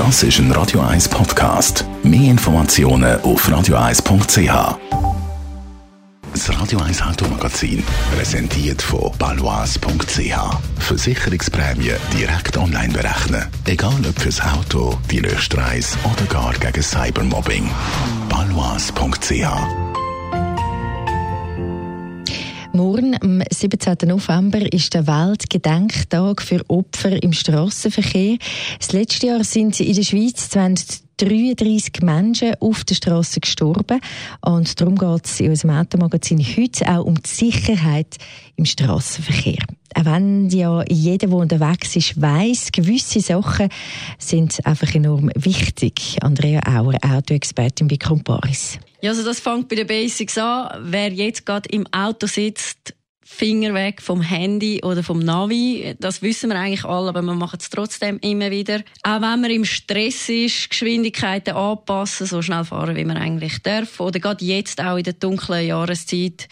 Das ist ein Radio 1 Podcast. Mehr Informationen auf radio1.ch. Das Radio 1 Automagazin, präsentiert von Baloise.ch. Versicherungsprämien direkt online berechnen. Egal ob fürs Auto, die nächste Reise oder gar gegen Cybermobbing. Baloise.ch. Morgen, am 17. November, ist der Weltgedenktag für Opfer im Strassenverkehr. Das letzte Jahr sind in der Schweiz 33 Menschen auf der Strasse gestorben. Und darum geht es in unserem Automagazin heute auch um die Sicherheit im Strassenverkehr. Auch wenn ja jeder, der unterwegs ist, weiss, gewisse Sachen sind einfach enorm wichtig. Andrea Auer, Autoexpertin bei Comparis. Ja, also das fängt bei den Basics an. Wer jetzt gerade im Auto sitzt, Finger weg vom Handy oder vom Navi. Das wissen wir eigentlich alle, aber wir machen es trotzdem immer wieder. Auch wenn man im Stress ist, Geschwindigkeiten anpassen, so schnell fahren, wie man eigentlich darf. Oder gerade jetzt auch in der dunklen Jahreszeit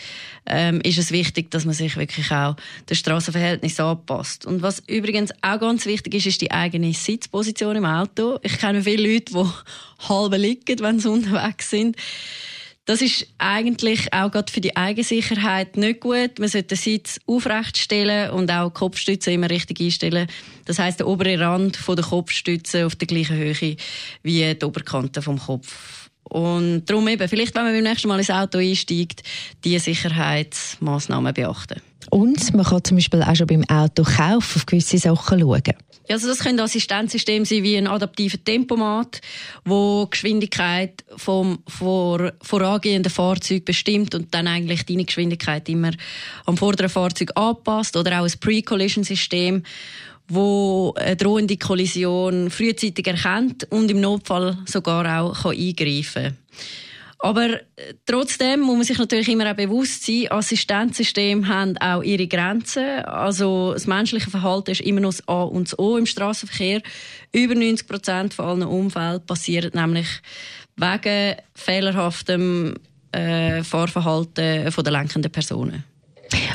ist es wichtig, dass man sich wirklich auch den Strassenverhältnissen anpasst. Und was übrigens auch ganz wichtig ist, ist die eigene Sitzposition im Auto. Ich kenne viele Leute, die halb liegen, wenn sie unterwegs sind. Das ist eigentlich auch gerade für die Eigensicherheit nicht gut. Man sollte den Sitz aufrecht stellen und auch die Kopfstütze immer richtig einstellen. Das heisst, der obere Rand von der Kopfstütze auf der gleichen Höhe wie die Oberkante vom Kopf. Und darum eben, vielleicht, wenn man beim nächsten Mal ins Auto einsteigt, diese Sicherheitsmaßnahmen beachten. Und man kann zum Beispiel auch schon beim Autokauf auf gewisse Sachen schauen. Ja, also das können Assistenzsysteme sein wie ein adaptiver Tempomat, wo die Geschwindigkeit vom vorangehenden Fahrzeug bestimmt und dann eigentlich deine Geschwindigkeit immer am vorderen Fahrzeug anpasst. Oder auch ein Pre-Collision-System, wo eine drohende Kollision frühzeitig erkennt und im Notfall sogar auch eingreifen kann. Aber trotzdem muss man sich natürlich immer auch bewusst sein, Assistenzsysteme haben auch ihre Grenzen. Also das menschliche Verhalten ist immer noch das A und das O im Strassenverkehr. Über 90% von allen Unfällen passieren nämlich wegen fehlerhaftem Fahrverhalten von der lenkenden Personen.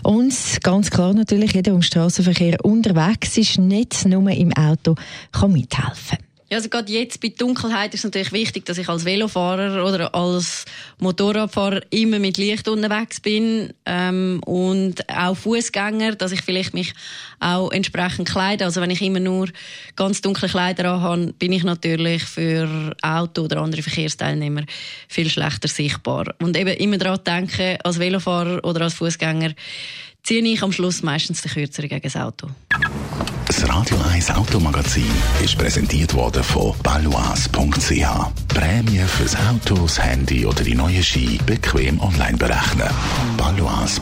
Und ganz klar natürlich, jeder, der im Strassenverkehr unterwegs ist, nicht nur im Auto, kann mithelfen. Ja, also gerade jetzt bei Dunkelheit ist es natürlich wichtig, dass ich als Velofahrer oder als Motorradfahrer immer mit Licht unterwegs bin und auch Fußgänger, dass ich vielleicht mich auch entsprechend kleide. Also wenn ich immer nur ganz dunkle Kleider anhabe, bin ich natürlich für Auto oder andere Verkehrsteilnehmer viel schlechter sichtbar. Und eben immer daran denken, als Velofahrer oder als Fußgänger ziehe ich am Schluss meistens den Kürzeren gegen das Auto. Das Radio 1 Automagazin ist präsentiert worden von baloise.ch. Prämie fürs Auto, das Handy oder die neue Ski bequem online berechnen. baloise.ch.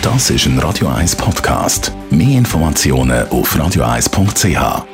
Das ist ein Radio 1 Podcast. Mehr Informationen auf radio1.ch.